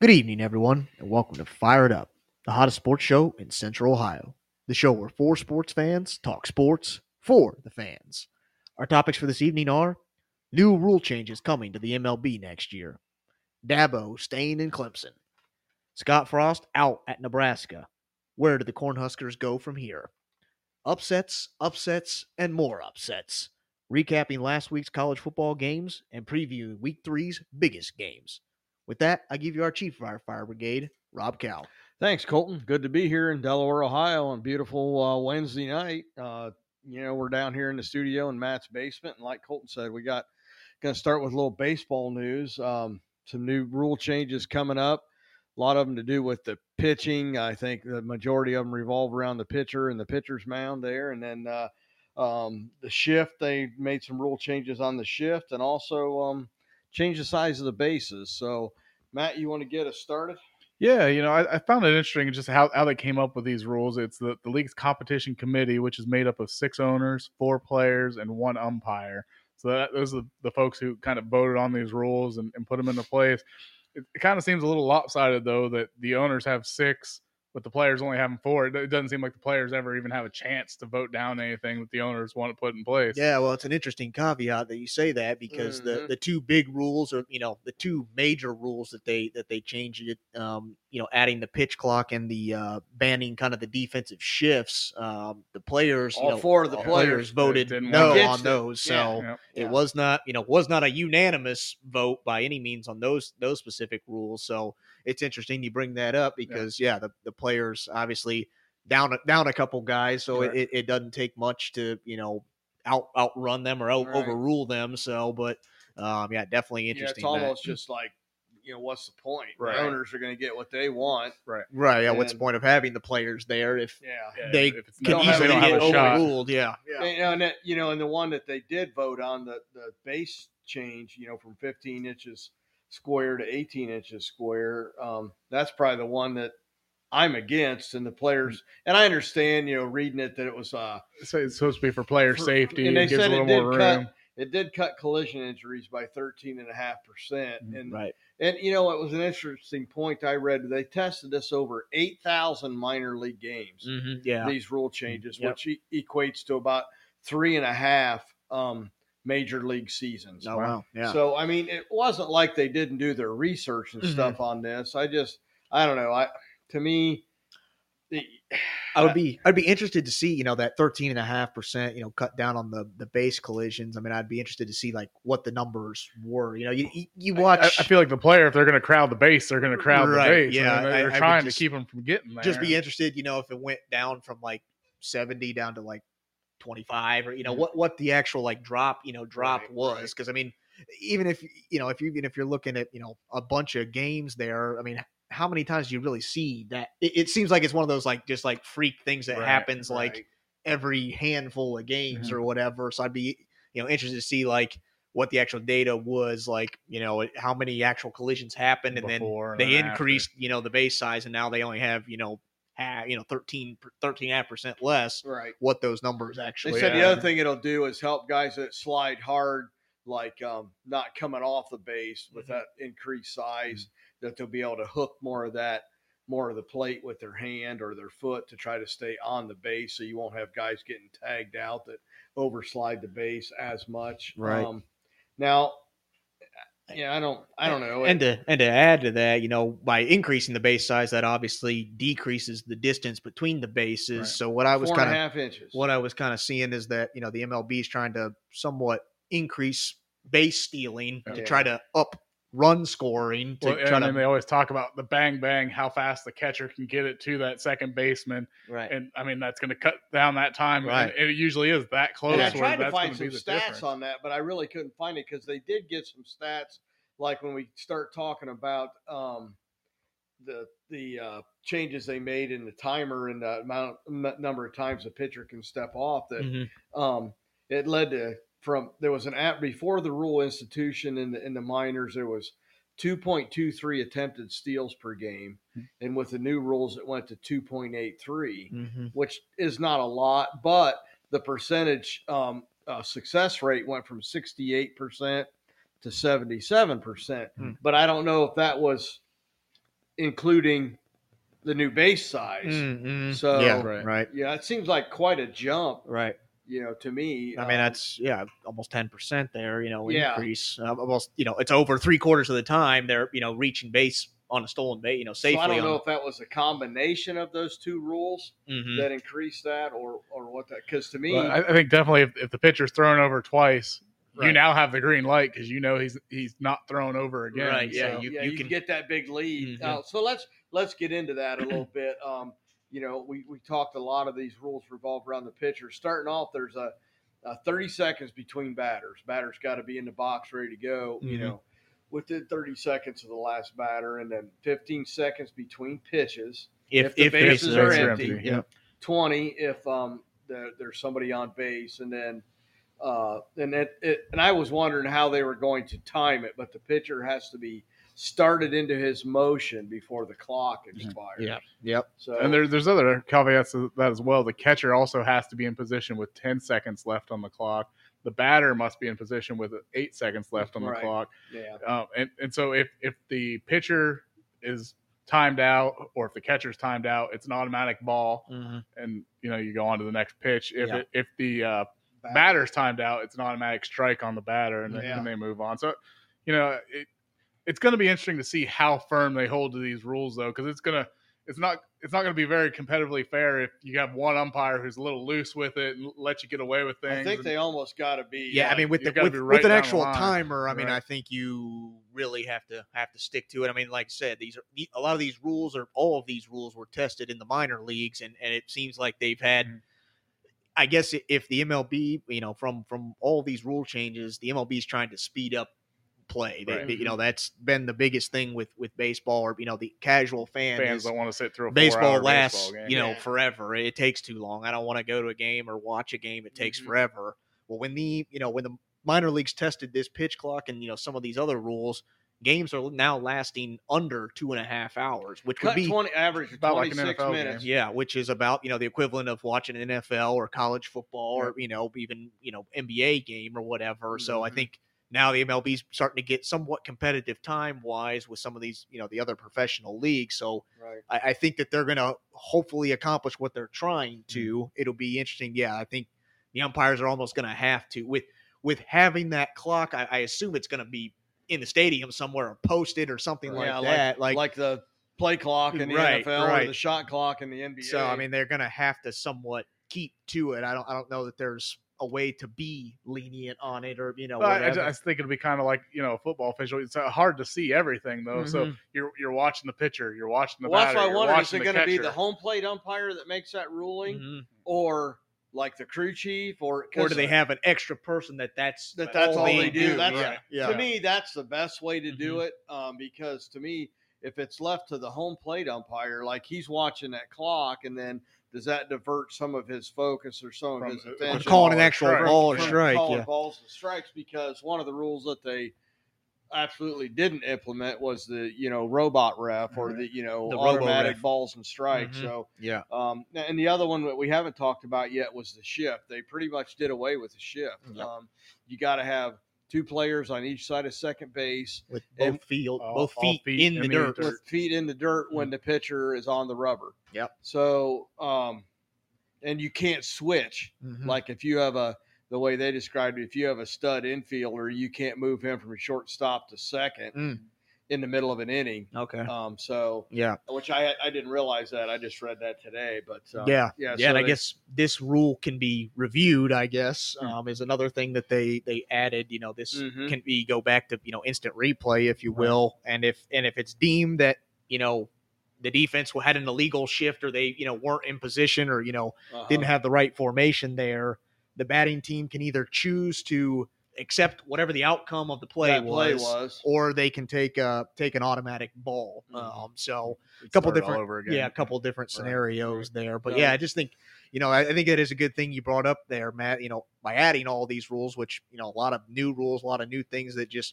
Good evening, everyone, and welcome to Fire It Up, the hottest sports show in Central Ohio, the show where four sports fans talk sports for the fans. Our topics for this evening are new rule changes coming to the MLB next year, Dabo staying in Clemson, Scott Frost out at Nebraska, where do the Cornhuskers go from here, upsets, upsets, and more upsets, recapping last week's college football games and previewing Week 3's biggest games. With that, I give you our chief of our fire brigade, Rob Cowell. Thanks, Colton. Good to be here in Delaware, Ohio on beautiful Wednesday night. We're down here in the studio in Matt's basement. And like Colton said, we got going to start with a little baseball news. Some new rule changes coming up. A lot of them to do with the pitching. I think the majority of them revolve around the pitcher and the pitcher's mound there. And then the shift, they made some rule changes on the shift and also changed the size of the bases. So, Matt, you want to get us started? Yeah, I found it interesting just how they came up with these rules. It's the league's competition committee, which is made up of 6 owners, 4 players, and 1 umpire. So those are the folks who kind of voted on these rules and put them into place. It kind of seems a little lopsided, though, that the owners have 6, but the players only have 4. It doesn't seem like the players ever even have a chance to vote down anything that the owners want to put in place. Yeah, well, it's an interesting caveat that you say that because the two big rules are, the two major rules that they changed it, adding the pitch clock and the banning kind of the defensive shifts. The players, all four of the players voted no on those. So it was not a unanimous vote by any means on those specific rules. So it's interesting you bring that up because the players obviously down a couple guys, so sure. it doesn't take much to outrun them or overrule them. So, but definitely interesting. Yeah, it's almost just like what's the point? Right. The owners are going to get what they want, right? Yeah, and what's the point of having the players there if they can easily get overruled? Yeah, yeah. And the one that they did vote on the base change, from 15 inches square to 18 inches square. That's probably the one that I'm against, and the players, and I understand, reading it that it was so it's supposed to be for player safety, and they gives said a little more room. It did cut collision injuries by 13.5%, and right. And it was an interesting point I read. They tested this over 8,000 minor league games. Mm-hmm. Yeah, these rule changes, which equates to about 3.5 major league seasons. Oh, wow. Yeah. So I mean, it wasn't like they didn't do their research and stuff on this. I don't know. To me, I'd be interested to see, that 13.5%, cut down on the base collisions. I mean, I'd be interested to see like what the numbers were. You watch. I feel like the player, if they're going to crowd the base, they're going to crowd the base. Yeah, they're trying to keep them from getting there. Just be interested, if it went down from like 70 down to like 25, or what the actual like drop was. Because I mean, even if if you're looking at a bunch of games there, I mean. How many times do you really see that? It seems like it's one of those like just like freak things that happens like every handful of games or whatever. So I'd be interested to see like what the actual data was like, how many actual collisions happened, and before, then they increased after. The base size, and now they only have 13.5% less. Right. What those numbers actually? They said the other thing it'll do is help guys that slide hard, like not coming off the base with that increased size. That they'll be able to hook more of the plate with their hand or their foot to try to stay on the base. So you won't have guys getting tagged out that overslide the base as much. Right. I don't know. And to add to that, by increasing the base size, that obviously decreases the distance between the bases. Right. So what I was 4.5 inches. What I was kind of seeing is that, the MLB is trying to somewhat increase base stealing to try to up run scoring. And they always talk about the bang, how fast the catcher can get it to that second baseman. Right. And I mean, that's going to cut down that time. Right. And it usually is that close. And I tried to find some stats on that, but I really couldn't find it because they did get some stats. Like when we start talking about the changes they made in the timer and the number of times a pitcher can step off, that it led to, there was an app before the rule institution in the minors, there was 2.23 attempted steals per game. And with the new rules, it went to 2.83, which is not a lot, but the percentage success rate went from 68% to 77%. But I don't know if that was including the new base size. Mm-hmm. So, yeah, right. Yeah, it seems like quite a jump. Right. You know, to me, I mean, that's almost 10% there, increase. Almost, it's over 3/4 of the time they're, reaching base on a stolen base, safely. So I don't know if that was a combination of those two rules that increased that or what that, because to me, well, I think definitely if the pitcher's thrown over twice, you now have the green light because he's not thrown over again. Right. Yeah. So, you can get that big lead. Mm-hmm. So let's get into that a little bit. We talked a lot of these rules revolve around the pitcher. Starting off, there's a 30 seconds between batters. Batter's got to be in the box ready to go, within 30 seconds of the last batter, and then 15 seconds between pitches. If the bases are empty. Yeah. 20 if there's somebody on base. And then I was wondering how they were going to time it, but the pitcher has to be started into his motion before the clock expires. Yeah. Yep. So, and there's other caveats to that as well. The catcher also has to be in position with 10 seconds left on the clock. The batter must be in position with 8 seconds left on the clock. Yeah. And so if the pitcher is timed out or if the catcher's timed out, it's an automatic ball, and you go on to the next pitch. If the batter's timed out, it's an automatic strike on the batter, and then they move on. So, it's going to be interesting to see how firm they hold to these rules, though, because it's not going to be very competitively fair if you have one umpire who's a little loose with it and lets you get away with things. I think they almost got to be. Yeah, with an actual timer, I think you really have to stick to it. I mean, like I said, all of these rules were tested in the minor leagues, and it seems like they've had. I guess if the MLB, from all these rule changes, the MLB is trying to speed up play. That's been the biggest thing with baseball, or the casual fans don't want to sit through a 4-hour baseball lasts game. Forever. It takes too long. I don't want to go to a game or watch a game. It takes forever. Well, when the when the minor leagues tested this pitch clock and some of these other rules, games are now lasting under 2.5 hours, which would be average about 26 minutes. Yeah, which is about the equivalent of watching an NFL or college football or even NBA game or whatever. So I think now the MLB's starting to get somewhat competitive time-wise with some of these, the other professional leagues. So I think that they're going to hopefully accomplish what they're trying to. Mm-hmm. It'll be interesting. Yeah, I think the umpires are almost going to have to. With having that clock, I assume it's going to be in the stadium somewhere or posted or something like that. Like the play clock in the NFL or the shot clock in the NBA. So, I mean, they're going to have to somewhat keep to it. I don't know that there's a way to be lenient on it, or I think it'll be kind of like a football official. It's hard to see everything though, so you're watching the pitcher, you're watching the batter. That's what I wonder: is it going to be the home plate umpire that makes that ruling, or like the crew chief, or do they have an extra person that's all they do? To me, that's the best way to do it, because to me, if it's left to the home plate umpire, like he's watching that clock, and then does that divert some of his focus or some of his attention? We're calling an actual ball or strike. Calling balls and strikes, because one of the rules that they absolutely didn't implement was the robot ref or the automatic balls and strikes. Mm-hmm. So and the other one that we haven't talked about yet was the shift. They pretty much did away with the shift. Yep. You got to have 2 players on each side of second base with both feet in the dirt. With feet in the dirt when the pitcher is on the rubber. Yep. So, and you can't switch. Mm-hmm. Like if you have the way they described it, if you have a stud infielder, you can't move him from shortstop to second in the middle of an inning. Okay. Which I didn't realize that. I just read that today, but So I guess this rule can be reviewed, I guess, is another thing that they added. This can be go back to, instant replay, if you will. And if it's deemed that, the defense had an illegal shift, or they, weren't in position, or, didn't have the right formation there, the batting team can either choose to accept whatever the outcome of the play was, or they can take an automatic ball. So a couple different scenarios there. But I just think, I think it is a good thing you brought up there, Matt, by adding all these rules, which, a lot of new rules, a lot of new things that just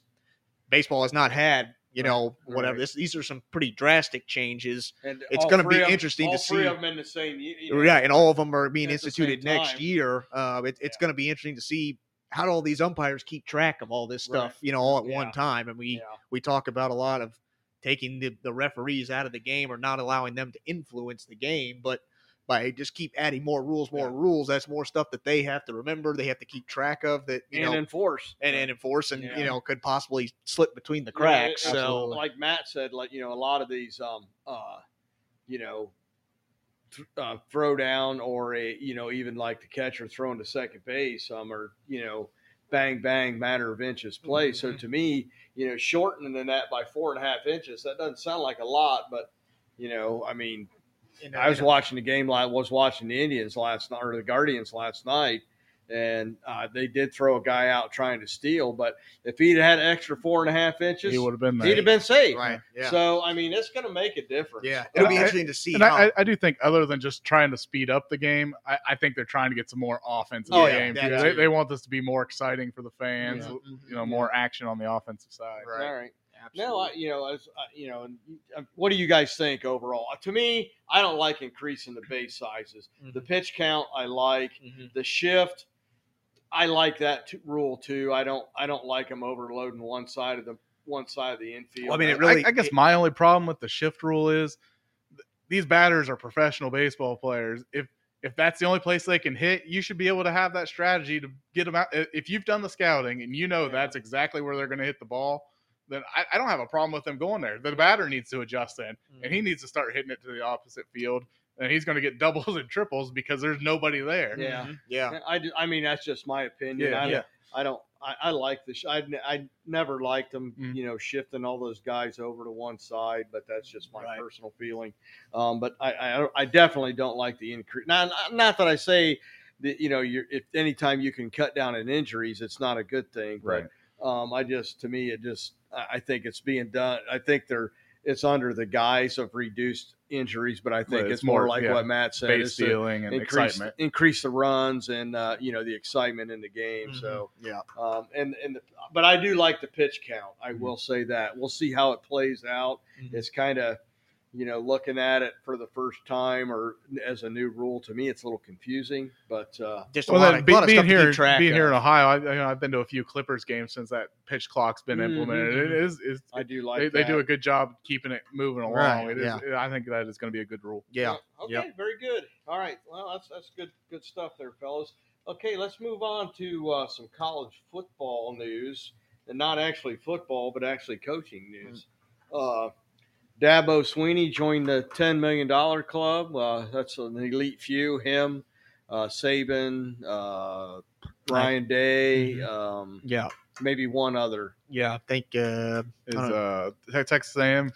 baseball has not had. These are some pretty drastic changes. And it's going to be interesting to see. All three of them in the same year. And all of them are being instituted next year. It's going to be interesting to see how do all these umpires keep track of all this stuff, all at one time. And we talk about a lot of taking the referees out of the game or not allowing them to influence the game, but by just keep adding more rules, that's more stuff that they have to remember, they have to keep track of, that you know, enforce and you know, could possibly slip between the cracks. Yeah, so like Matt said, like, you know, a lot of these you know, throw down, or a, you know, even like the catcher throwing to second base, or, you know, bang, bang, matter of inches play. Mm-hmm. So to me, you know, shortening that by 4.5 inches, that doesn't sound like a lot, but, you know, I mean, I was watching the game. I was watching the Indians last night, or the Guardians last night, and they did throw a guy out trying to steal. But if he'd had an extra 4.5 inches, he would have been. He'd have been safe. Right. Yeah. So I mean, it's going to make a difference. Yeah. It'll be interesting to see. And I do think, other than just trying to speed up the game, I think they're trying to get some more offense in the game. Yeah, they want this to be more exciting for the fans. Yeah. You know, more action on the offensive side. Right. All right. Absolutely. No, what do you guys think overall? To me, I don't like increasing the base sizes. Mm-hmm. The pitch count, I like. Mm-hmm. The shift, I like that rule too. I don't like them overloading one side of the infield. Well, I mean, it really. I guess my only problem with the shift rule is these batters are professional baseball players. If that's the only place they can hit, you should be able to have that strategy to get them out. If you've done the scouting and you know that's exactly where they're going to hit the ball, then I don't have a problem with them going there. The batter needs to adjust then, and he needs to start hitting it to the opposite field, and he's going to get doubles and triples because there's nobody there. Yeah, mm-hmm. yeah. I mean, that's just my opinion. Yeah, I like this. I never liked them, you know, shifting all those guys over to one side, but that's just my personal feeling. But I definitely don't like the increase. Now, not that I say that, you know, if anytime you can cut down on injuries, it's not a good thing. Right. But, I think it's being done. I think it's under the guise of reduced injuries, but I think it's more like what Matt said, base stealing and excitement, increase the runs and, you know, the excitement in the game. Mm-hmm. So, yeah. But I do like the pitch count. I will say that. We'll see how it plays out. Mm-hmm. It's kind of, you know, looking at it for the first time or as a new rule, to me, it's a little confusing, but just being here in Ohio, I've been to a few Clippers games since that pitch clock's been implemented. It is. I do like that. They do a good job keeping it moving along. Right. I think that is going to be a good rule. Yeah. Okay. Yep. Very good. All right. Well, that's good stuff there, fellas. Okay. Let's move on to some college football news, and not actually football, but actually coaching news. Dabo Sweeney joined the $10 million club. That's an elite few. Him, Saban, Ryan Day. Mm-hmm. Maybe one other. Yeah, I think Texas A&M.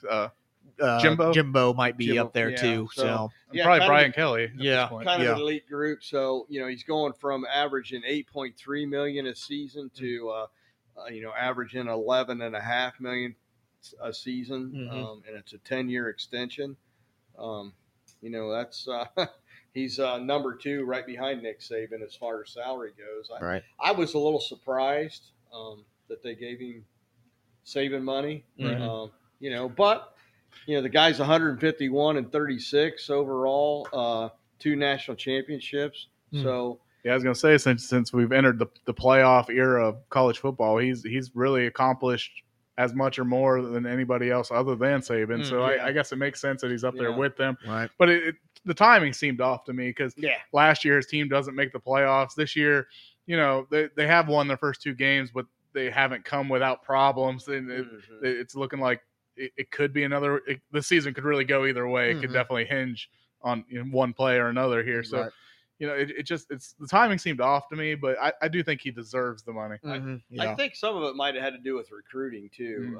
Jimbo might be up there too. So probably Brian Kelly. Kind of an elite group. So, you know, he's going from averaging $8.3 million a season to, you know, averaging $11.5 million. A season, and it's a 10-year extension. You know, that's he's number two right behind Nick Saban as far as salary goes. I was a little surprised that they gave him Saban money. Mm-hmm. You know, but you know the guy's 151 and 36 overall, 2 national championships. Mm-hmm. So. Yeah, I was going to say since we've entered the playoff era of college football, he's really accomplished as much or more than anybody else other than Saban. So I guess it makes sense that he's up there with them. Right. But the timing seemed off to me because last year his team doesn't make the playoffs. This year, you know, they have won their first 2 games, but they haven't come without problems. And it's looking like it could be another – the season could really go either way. It could definitely hinge on one play or another here. So. Right. You know, it's the timing seemed off to me, but I do think he deserves the money. I think some of it might have had to do with recruiting too.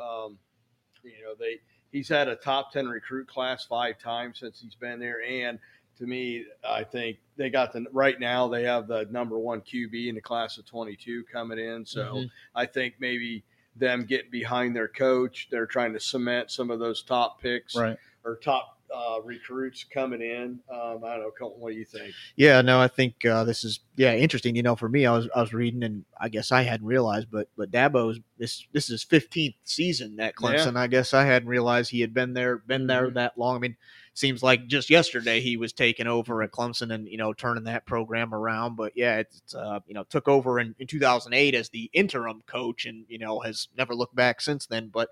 You know, he's had a top 10 recruit class 5 times since he's been there, and to me, I think they got right now they have the number 1 QB in the class of 22 coming in. So I think maybe them getting behind their coach, they're trying to cement some of those top picks or top. Recruits coming in. I don't know, Colton, what do you think? Yeah, no, I think this is interesting. You know, for me, I was reading, and I guess I hadn't realized, but Dabo's this is his 15th season at Clemson. I guess I hadn't realized he had been there that long. I mean, seems like just yesterday he was taking over at Clemson and, you know, turning that program around. But yeah, it's you know, took over in 2008 as the interim coach and, you know, has never looked back since then. But,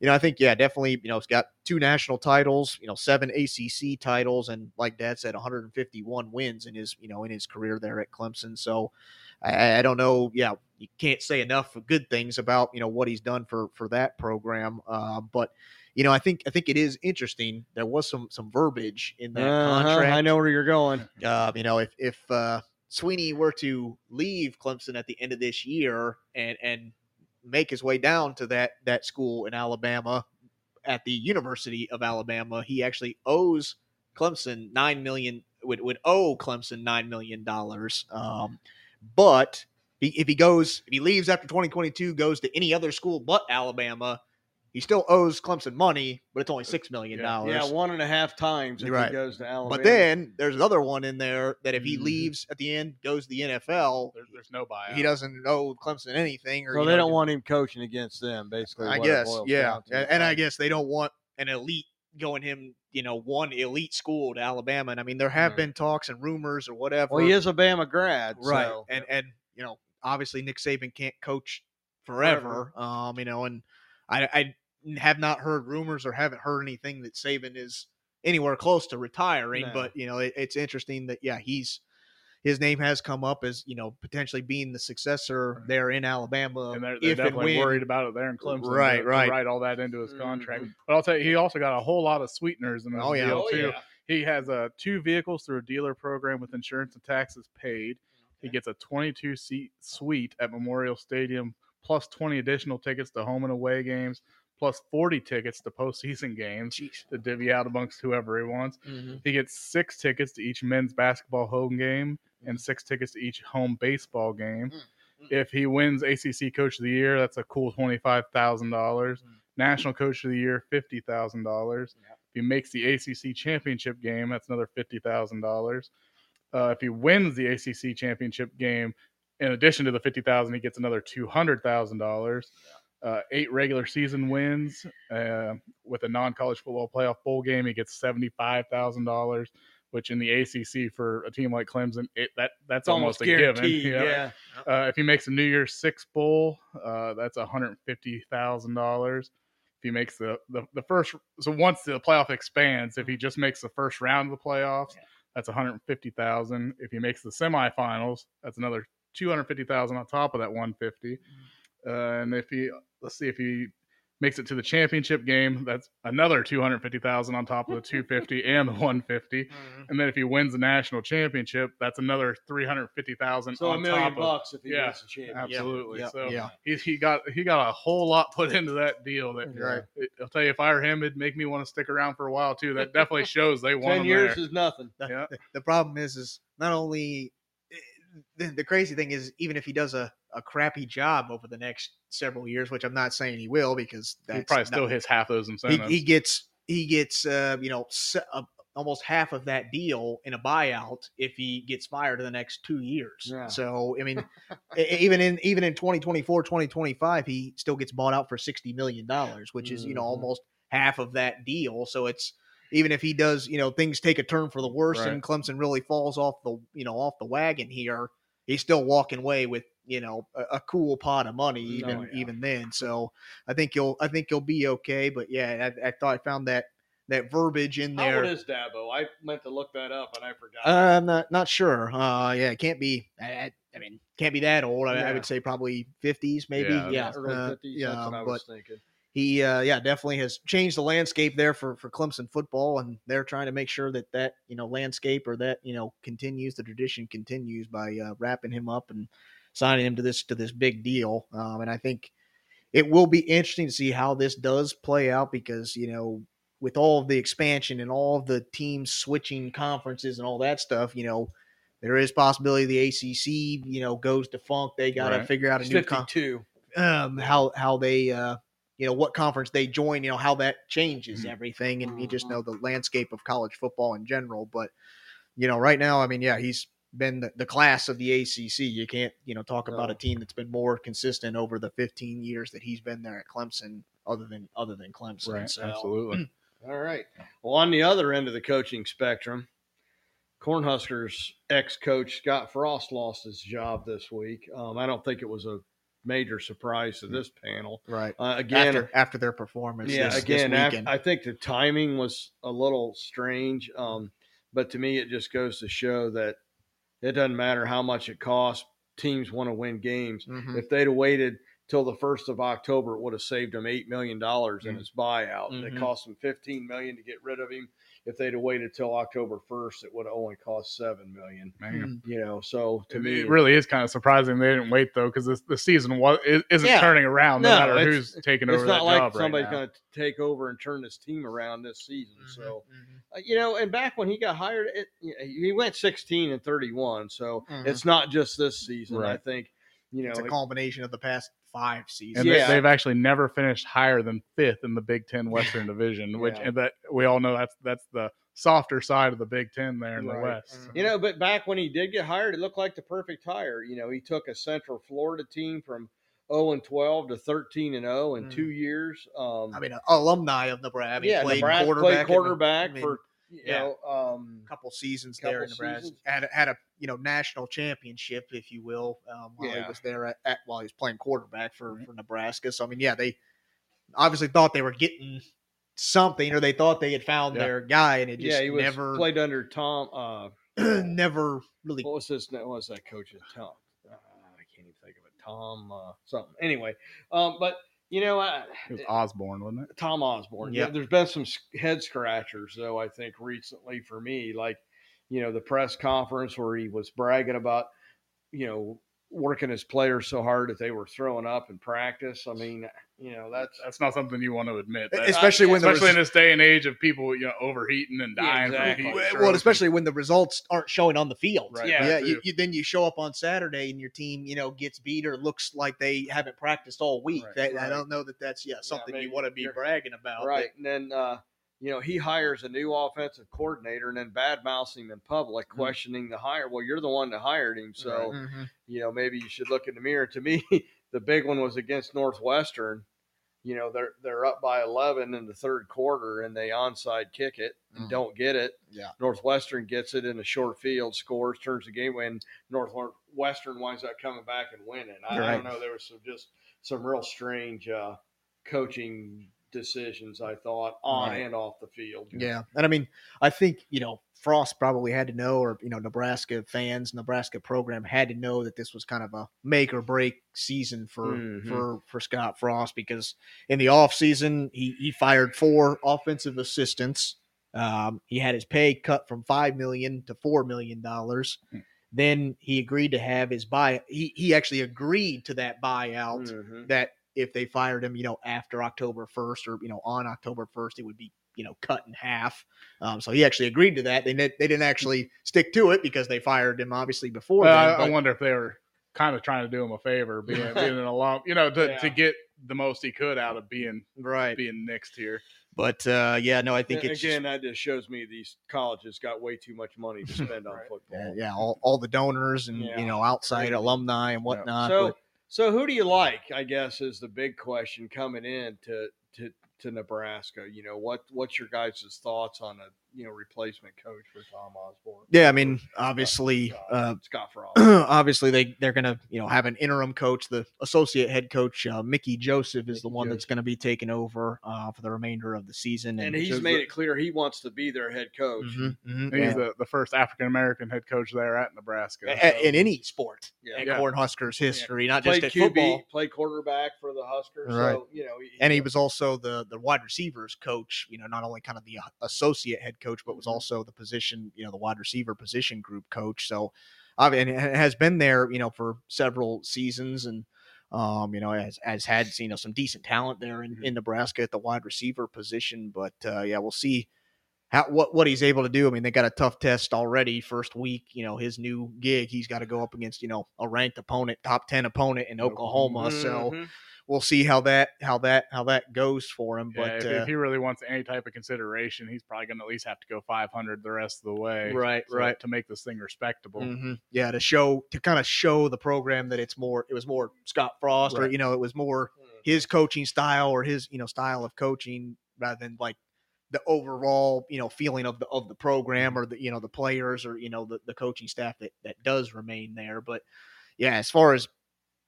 you know, I think, yeah, definitely, you know, it's got 2 national titles, you know, 7 ACC titles, and like Dad said, 151 wins in his, you know, in his career there at Clemson. So I don't know. Yeah. You can't say enough good things about, you know, what he's done for that program. But, you know, I think it is interesting. There was some verbiage in that contract. I know where you're going. You know, if Sweeney were to leave Clemson at the end of this year and make his way down to that school in Alabama at the University of Alabama, he actually owes Clemson $9 million. But if he leaves after 2022, goes to any other school but Alabama, he still owes Clemson money, but it's only $6 million. Yeah, 1.5 times if he goes to Alabama. But then there's another one in there that if he leaves at the end, goes to the NFL, there's no buyout. He doesn't owe Clemson anything. Or, so they don't want him coaching against them, basically. I guess, yeah. And I guess they don't want an elite going him, you know, one elite school to Alabama. And, I mean, there have been talks and rumors or whatever. Well, he is a Bama grad. Right. So. And you know, obviously Nick Saban can't coach forever. You know, and I have not heard rumors or haven't heard anything that Saban is anywhere close to retiring, but you know, it's interesting that, yeah, his name has come up as, you know, potentially being the successor there in Alabama. And they're definitely worried about it there in Clemson. Right. To write all that into his contract. But I'll tell you, he also got a whole lot of sweeteners in his deal too. Yeah. He has 2 vehicles through a dealer program with insurance and taxes paid. He gets a 22-seat suite at Memorial Stadium, plus 20 additional tickets to home and away games, plus 40 tickets to postseason games to divvy out amongst whoever he wants. Mm-hmm. He gets 6 tickets to each men's basketball home game and 6 tickets to each home baseball game. Mm-hmm. If he wins ACC Coach of the Year, that's a cool $25,000. Mm-hmm. National Coach of the Year, $50,000. Yeah. If he makes the ACC Championship game, that's another $50,000. If he wins the ACC championship game, in addition to the $50,000, he gets another $200,000. 8 regular season wins with a non-college football playoff bowl game, he gets $75,000, which in the ACC for a team like Clemson, that's almost a given. Yeah. If he makes a New Year's Six bowl, that's $150,000. If he makes the first, so once the playoff expands, if he just makes the first round of the playoffs. Yeah. That's $150,000. If he makes the semifinals, that's another $250,000 on top of that $150,000. And if he, if he makes it to the championship game, that's another $250,000 on top of the $250,000 and the $150,000. Mm-hmm. And then if he wins the national championship, that's another $350,000. So on top of $1 million if he wins the championship. Absolutely. Yep. So he got a whole lot put into that deal. That I'll tell you, if I were him, it'd make me want to stick around for a while too. That definitely shows they want 10 years there. Is nothing. Yeah. The problem is not only the crazy thing is, even if he does a crappy job over the next several years, which I'm not saying he will, because he probably still hits half those incentives. He gets you know, almost half of that deal in a buyout if he gets fired in the next 2 years. Yeah. So, I mean, even in 2024, 2025, he still gets bought out for $60 million, which is, you know, almost half of that deal. So it's, even if he does, you know, things take a turn for the worse and Clemson really falls off the wagon here, he's still walking away with, you know, a cool pot of money even then. So I think he'll be okay. But yeah, I thought I found that verbiage in there. How old is Dabo? I meant to look that up and I forgot. I'm not sure. Yeah, it can't be. I mean, can't be that old. I would say probably 50s, maybe. Yeah, early 50s. That's what I was thinking. He, definitely has changed the landscape there for Clemson football, and they're trying to make sure that you know, landscape or that, you know, continues, the tradition continues by wrapping him up and signing him to this big deal. And I think it will be interesting to see how this does play out because, you know, with all of the expansion and all of the teams switching conferences and all that stuff, you know, there is possibility the ACC, you know, goes defunct. They got to figure out a new conference. How they you know, what conference they join, you know, how that changes everything. And you just know the landscape of college football in general. But, you know, right now, I mean, yeah, he's been the class of the ACC. You can't, you know, talk about a team that's been more consistent over the 15 years that he's been there at Clemson other than Clemson. Right. So, absolutely. All right. Well, on the other end of the coaching spectrum, Cornhuskers ex-coach Scott Frost lost his job this week. I don't think it was a major surprise to this panel. Right. Again, after their performance. Yeah, I think the timing was a little strange. But to me, it just goes to show that it doesn't matter how much it costs. Teams want to win games. Mm-hmm. If they'd have waited till the 1st of October, it would have saved him $8 million in his buyout. Mm-hmm. It cost him $15 million to get rid of him. If they'd have waited till October 1st, it would have only cost $7 million. Man. You know, so to me, it really is kind of surprising they didn't wait, though, because the season isn't turning around no matter who's taking over that job right now. It's not like somebody's going to take over and turn this team around this season. Mm-hmm. So, you know, and back when he got hired, he went 16-31. So it's not just this season, right. I think. You know, it's a combination of the past 5 seasons. And they've actually never finished higher than 5th in the Big Ten Western Division, which and that we all know that's the softer side of the Big Ten there in the West. Mm-hmm. You know, but back when he did get hired, it looked like the perfect hire. You know, he took a Central Florida team from 0-12 to 13-0 in 2 years. I mean, alumni of Nebraska. Yeah, played quarterback for couple seasons there in Nebraska. Had a national championship, if you will, while he was there while he was playing quarterback for Nebraska. So I mean, they obviously thought they were getting something, or they thought they had found their guy, and it just never played under Tom. Never really. What was his name? What was that coach's Tom? I can't even think of it. Tom something. Anyway, but. You know, it was Osborne, wasn't it? Tom Osborne. Yeah. There's been some head scratchers, though, I think, recently for me. Like, the press conference where he was bragging about, working his players so hard that they were throwing up in practice. I mean, that's not something you want to admit. Especially in this day and age of people, overheating and dying. Yeah, exactly. Well, especially when the results aren't showing on the field. Right. Yeah. Then you show up on Saturday and your team, gets beat or looks like they haven't practiced all week. Right. I don't know that's something you want to be bragging about. Right. But, and then, he hires a new offensive coordinator and then badmouths him in public, questioning the hire. Well, you're the one that hired him, so maybe you should look in the mirror. To me, the big one was against Northwestern. They're up by 11 in the third quarter, and they onside kick it and don't get it. Yeah, Northwestern gets it in a short field, scores, turns the game away, and Northwestern winds up coming back and winning. I don't know. There was some real strange coaching decisions, I thought, on and off the field. Yeah. And I mean, I think, Frost probably had to know, or, Nebraska fans, Nebraska program had to know that this was kind of a make or break season for Scott Frost, because in the off season, he fired 4 offensive assistants. He had his pay cut from $5 million to $4 million. Then he agreed to have his buyout. He actually agreed to that buyout that if they fired him, after October 1st or, on October 1st, it would be, cut in half. So he actually agreed to that. They didn't actually stick to it because they fired him obviously before. I wonder if they were kind of trying to do him a favor, being an alum, to get the most he could out of being next year. But, I think that just shows me these colleges got way too much money to spend on football. Yeah. All the donors and, outside alumni and whatnot. Yeah. So who do you like, I guess, is the big question coming in to Nebraska. What's your guys' thoughts on a replacement coach for Tom Osborne? Yeah, I mean, obviously Scott Frost. Obviously they're going to, have an interim coach. The associate head coach Mickey Joseph is the one that's going to be taking over for the remainder of the season. And he's made it clear he wants to be their head coach. Mm-hmm, mm-hmm, he's the first African American head coach there at Nebraska. In any sport in Cornhuskers history, not just at football. Played quarterback for the Huskers. Right. So, he was also the wide receivers coach, not only kind of the associate head coach, but was also the position, the wide receiver position group coach. So, and has been there, for several seasons, and has had some decent talent there in Nebraska at the wide receiver position. But we'll see what he's able to do. I mean, they got a tough test already first week. His new gig, he's got to go up against a ranked opponent, top 10 opponent in Oklahoma. So. We'll see how that goes for him. But if he really wants any type of consideration, he's probably going to at least have to go 500 the rest of the way. Right. To make this thing respectable. Mm-hmm. Yeah. To kind of show the program that it was more Scott Frost, or, it was more his coaching style, or his, style of coaching, rather than like the overall, you know, feeling of the program or the, you know, the players or, you know, the coaching staff that, that does remain there. But yeah, as far as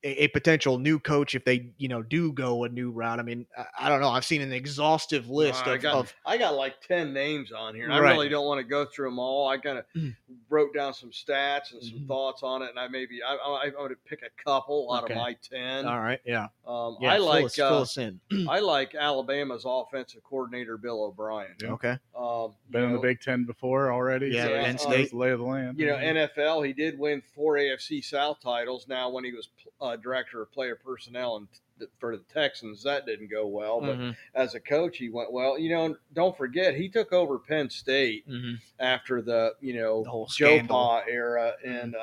a potential new coach, if they, you know, do go a new route, I mean, I don't know. I've seen an exhaustive list I got like 10 names on here. Right. I really don't want to go through them all. I kind of wrote down some stats and some thoughts on it. And I maybe, I would pick a couple out of my 10. All right. Yeah. Yeah, fill us in. I like Alabama's offensive coordinator, Bill O'Brien. Yeah. Okay. Been in the Big Ten before already. Yeah. So Penn State. Lay of the land. You know, NFL, he did win 4 AFC South titles. Now when he was director of player personnel and for the Texans, that didn't go well. But as a coach, he went well. You know, don't forget, he took over Penn State after the, you know, the whole Joe Pa era. And,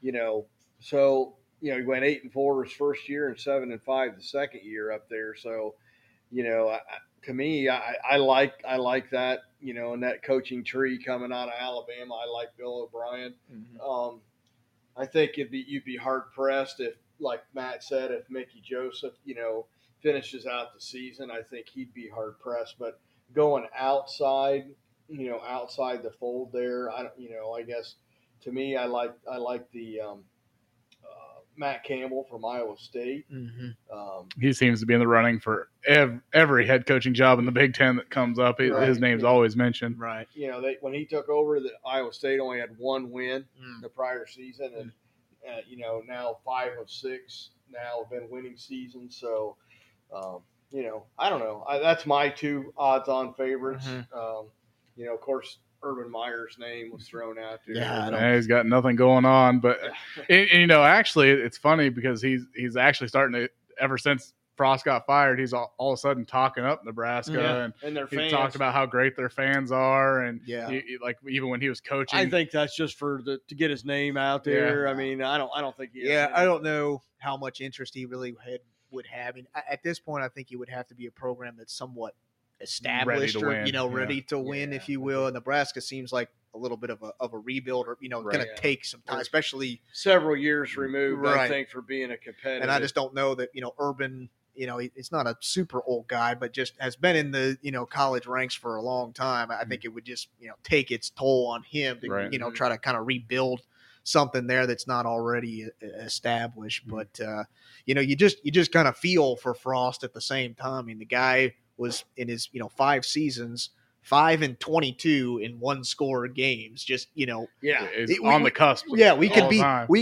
you know, so, you know, he went 8-4 his first year and 7-5 the second year up there. So, you know, I like that, you know, and that coaching tree coming out of Alabama. I like Bill O'Brien. I think you'd be hard pressed if, like Matt said, if Mickey Joseph, you know, finishes out the season. I think he'd be hard pressed. But going outside the fold there, I guess to me, I like the Matt Campbell from Iowa State. He seems to be in the running for every head coaching job in the Big Ten that comes up. His name's always mentioned. Right. You know, when he took over, the Iowa State only had 1 win the prior season, and you know, now 5 of 6 now have been winning seasons. So, you know, I don't know. That's my 2 odds-on favorites. You know, of course, Urban Meyer's name was thrown out there. Yeah, he's got nothing going on. But, you know, actually, it's funny because he's actually starting to, ever since Frost got fired, he's all of a sudden talking up Nebraska. Yeah. And their fans. He talked about how great their fans are. And, he, like, even when he was coaching. I think that's just to get his name out there. Yeah. I mean, I don't think he has any. I don't know how much interest he really would have. And at this point, I think he would have to be a program that's somewhat established or, you know, ready to win, if you will. And Nebraska seems like a little bit of a rebuild or, you know, going to take some time, especially several years removed, I think, for being a competitor. And I just don't know that, you know, Urban, you know, it's not a super old guy, but just has been in the, you know, college ranks for a long time. I think it would just, you know, take its toll on him to, you know, try to kind of rebuild something there that's not already established. But, you know, you just kind of feel for Frost at the same time. I mean, the guy was in his, you know, 5 seasons, 5-22 in 1-score games. Just, you know, on the cusp. Yeah, we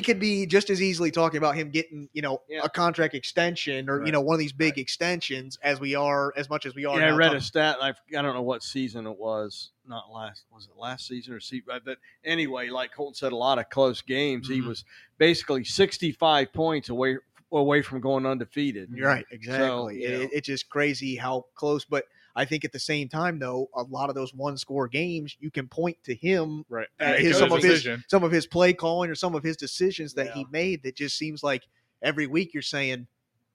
could be just as easily talking about him getting, you know, a contract extension or, you know, one of these big extensions as much as we are. Yeah, I read a stat. I don't know what season it was. Not last, was it last season or season? But anyway, like Colton said, a lot of close games. He was basically 65 points away from going undefeated. Right, exactly. So, it's just crazy how close. But I think at the same time, though, a lot of those 1-score games, you can point to him, some of his play calling or some of his decisions that he made that just seems like every week you're saying,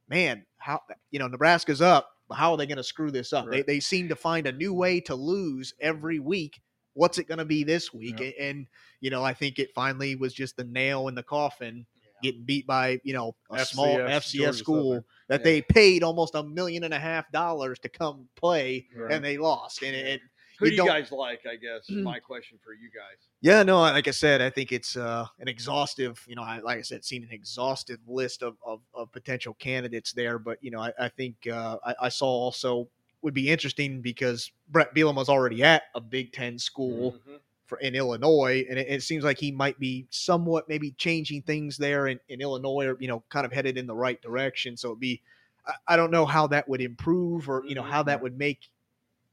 man, how, you know, Nebraska's up, but how are they going to screw this up? They seem to find a new way to lose every week. What's it going to be this week? And, you know, I think it finally was just the nail in the coffin. Getting beat by, you know, a small FCS Georgia school that they paid almost $1.5 million to come play, and they lost. And it, who do you guys like? I guess is my question for you guys. Yeah, no, like I said, I think it's an exhaustive. You know, seen an exhaustive list of potential candidates there. But you know, I think I saw also would be interesting because Brett Bielema was already at a Big Ten school. In Illinois, and it seems like he might be somewhat maybe changing things there in Illinois, or, you know, kind of headed in the right direction. So it'd be, I don't know how that would improve or, you know, how that would make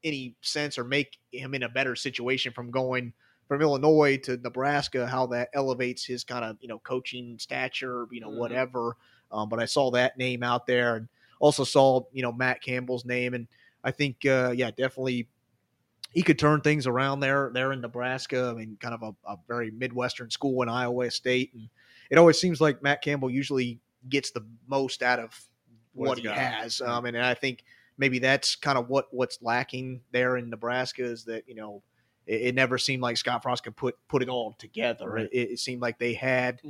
any sense or make him in a better situation from going from Illinois to Nebraska, how that elevates his kind of, you know, coaching stature, you know, whatever. But I saw that name out there and also saw, you know, Matt Campbell's name. And I think, definitely he could turn things around there in Nebraska. I mean, kind of a very Midwestern school in Iowa State. And it always seems like Matt Campbell usually gets the most out of what he has. And I think maybe that's kind of what's lacking there in Nebraska is that, you know, it never seemed like Scott Frost could put it all together. Right. It seemed like they had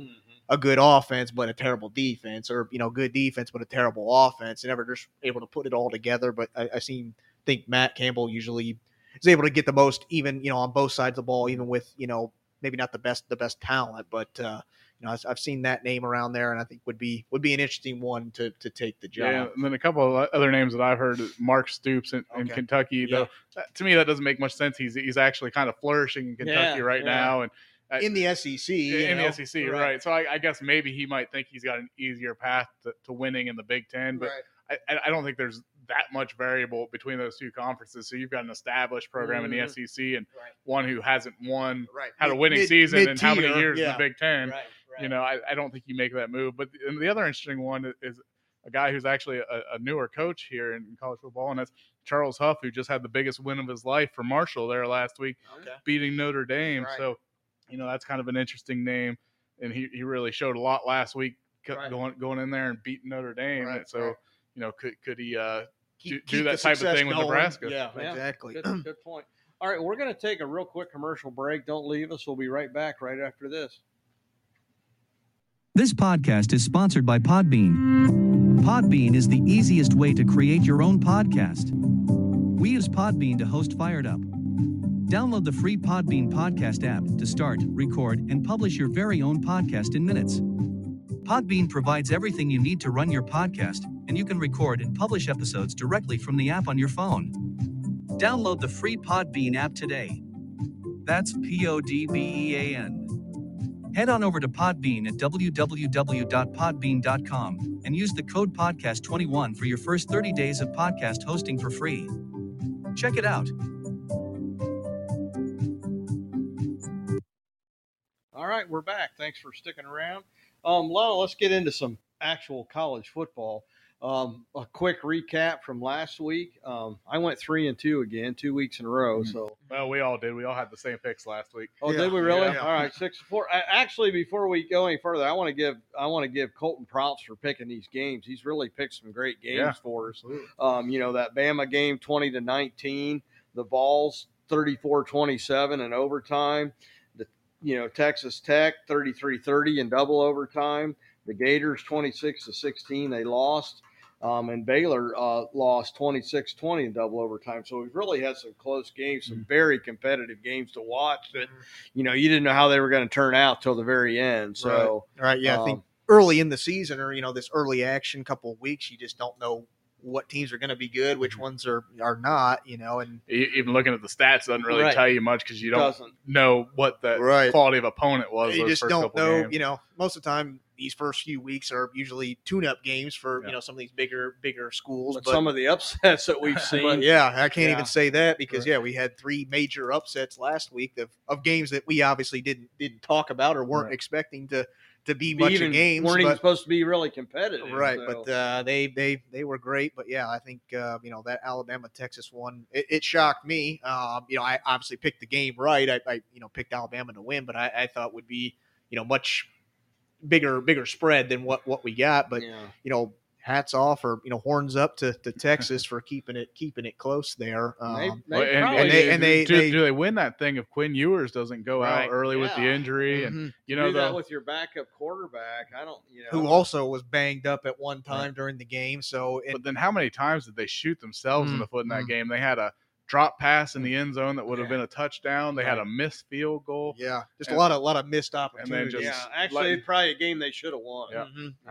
a good offense, but a terrible defense, or, you know, good defense, but a terrible offense, and never just able to put it all together. But I seen think Matt Campbell usually is able to get the most, even, you know, on both sides of the ball, even with, you know, maybe not the best talent, but you know, I've seen that name around there, and I think would be an interesting one to take the job. Yeah, and then a couple of other names that I've heard, Mark Stoops in Kentucky. Yeah. Though to me, that doesn't make much sense. He's actually kind of flourishing in Kentucky now, and in the SEC. The SEC, right. So I guess maybe he might think he's got an easier path to winning in the Big Ten, but I don't think there's that much variable between those two conferences. So you've got an established program in the SEC and one who hasn't won, had a winning season in how many years in the Big Ten. Right. You know, I don't think you make that move. But the other interesting one is a guy who's actually a newer coach here in college football, and that's Charles Huff, who just had the biggest win of his life for Marshall there last week, beating Notre Dame. Right. So, you know, that's kind of an interesting name, and he really showed a lot last week going in there and beating Notre Dame. Right. So, you know, could he do that type of thing with Nebraska? Yeah, exactly. Good point. All right, we're going to take a real quick commercial break. Don't leave us. We'll be right back right after this. This podcast is sponsored by Podbean. Podbean is the easiest way to create your own podcast. We use Podbean to host Fired Up. Download the free Podbean podcast app to start, record, and publish your very own podcast in minutes. Podbean provides everything you need to run your podcast, and you can record and publish episodes directly from the app on your phone. Download the free Podbean app today. That's Podbean. Head on over to Podbean at www.podbean.com and use the code podcast21 for your first 30 days of podcast hosting for free. Check it out. All right, we're back. Thanks for sticking around. Lyle, let's get into some actual college football. A quick recap from last week. I went 3-2 again, 2 weeks in a row. So well, we all did. We all had the same picks last week. Oh, did we really? Yeah. All right, 6-4. Actually, before we go any further, I want to give Colton props for picking these games. He's really picked some great games for us. You know, that Bama game, 20-19, the Vols 34-27 in overtime. You know, Texas Tech 33-30 in double overtime. The Gators 26-16, they lost. And Baylor lost 26-20 in double overtime. So we've really had some close games, some very competitive games to watch that, you know, you didn't know how they were going to turn out till the very end. So, I think early in the season, or, you know, this early action couple of weeks, you just don't know what teams are going to be good, which ones are not, you know. And even looking at the stats doesn't really tell you much, because you don't know what the quality of opponent was. You just don't know, games. You know, most of the time these first few weeks are usually tune-up games for, you know, some of these bigger schools. But some of the upsets that we've seen. I can't even say that, because, we had three major upsets last week of games that we obviously didn't talk about or weren't expecting to be much of games. Weren't even supposed to be really competitive. Right, so. But they were great. But, I think, you know, that Alabama-Texas one, it shocked me. You know, I obviously picked the game right. I you know, picked Alabama to win, but I thought would be, you know, much bigger spread than what we got. But, you know, hats off, or, you know, horns up to Texas for keeping it close there. Do they win that thing if Quinn Ewers doesn't go out early with the injury? And you know, do that with your backup quarterback, I don't, you know, who also was banged up at one time during the game. So, but then how many times did they shoot themselves in the foot in that game? They had a drop pass in the end zone that would have been a touchdown. They had a missed field goal. A lot of missed opportunities. And then probably a game they should have won.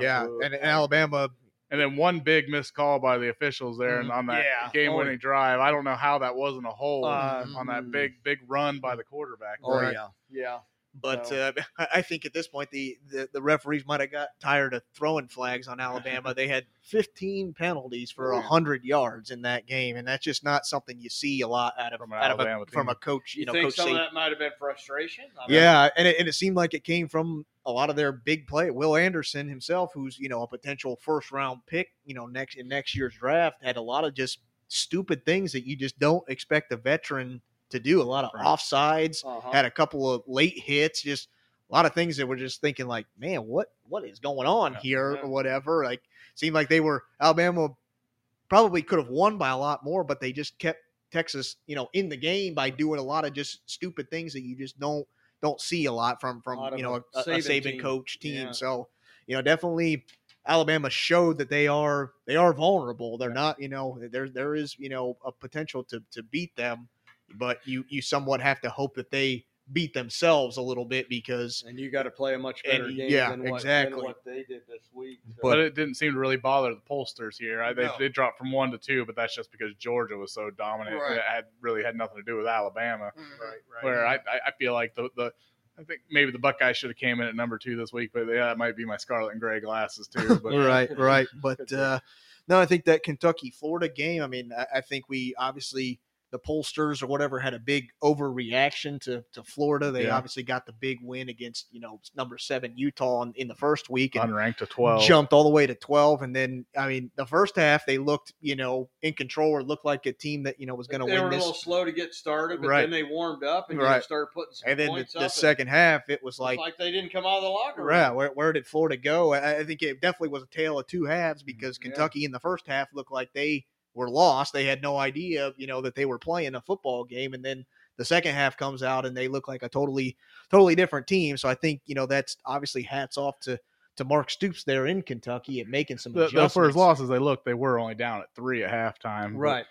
Yeah, and Alabama. And then one big missed call by the officials there, and on that game-winning drive, I don't know how that wasn't a hold on that big run by the quarterback. Correct? Oh yeah. But I think at this point, the referees might have got tired of throwing flags on Alabama. They had 15 penalties for 100 yards in that game, and that's just not something you see a lot out of a coach. You know, think some of that might have been frustration? And it seemed like it came from a lot of their big play. Will Anderson himself, who's, you know, a potential first-round pick, you know, next year's draft, had a lot of just stupid things that you just don't expect a veteran to do. A lot of offsides, had a couple of late hits, just a lot of things that were just thinking like, man, what is going on here or whatever. Like, seemed like Alabama probably could have won by a lot more, but they just kept Texas, you know, in the game by doing a lot of just stupid things that you just don't see a lot from a Saban coach team. Yeah. So, you know, definitely Alabama showed that they are vulnerable. They're not, there is, a potential to beat them, but you somewhat have to hope that they beat themselves a little bit because you got to play a much better game than what they did this week. So. But it didn't seem to really bother the pollsters here. They dropped from 1 to 2, but that's just because Georgia was so dominant. Right. It really had nothing to do with Alabama. Right. Where I feel like I think maybe the Buckeyes should have came in at number 2 this week, but that might be my scarlet and gray glasses too. But right. But no, I think that Kentucky-Florida game, I think we obviously the pollsters or whatever had a big overreaction to Florida. They obviously got the big win against, number 7 Utah in the first week. And unranked to 12. Jumped all the way to 12. And then, the first half they looked, in control or looked like a team that, was going to win this. They were a little slow to get started, but then they warmed up and started putting some points up. And then the second half, it was like they didn't come out of the locker room. Right. Where did Florida go? I think it definitely was a tale of two halves because Kentucky in the first half looked like they were lost. They had no idea, that they were playing a football game. And then the second half comes out and they look like a totally, totally different team. So I think, that's obviously hats off to Mark Stoops there in Kentucky at making some adjustments. For as lost as they looked, they were only down at 3 at halftime. Right.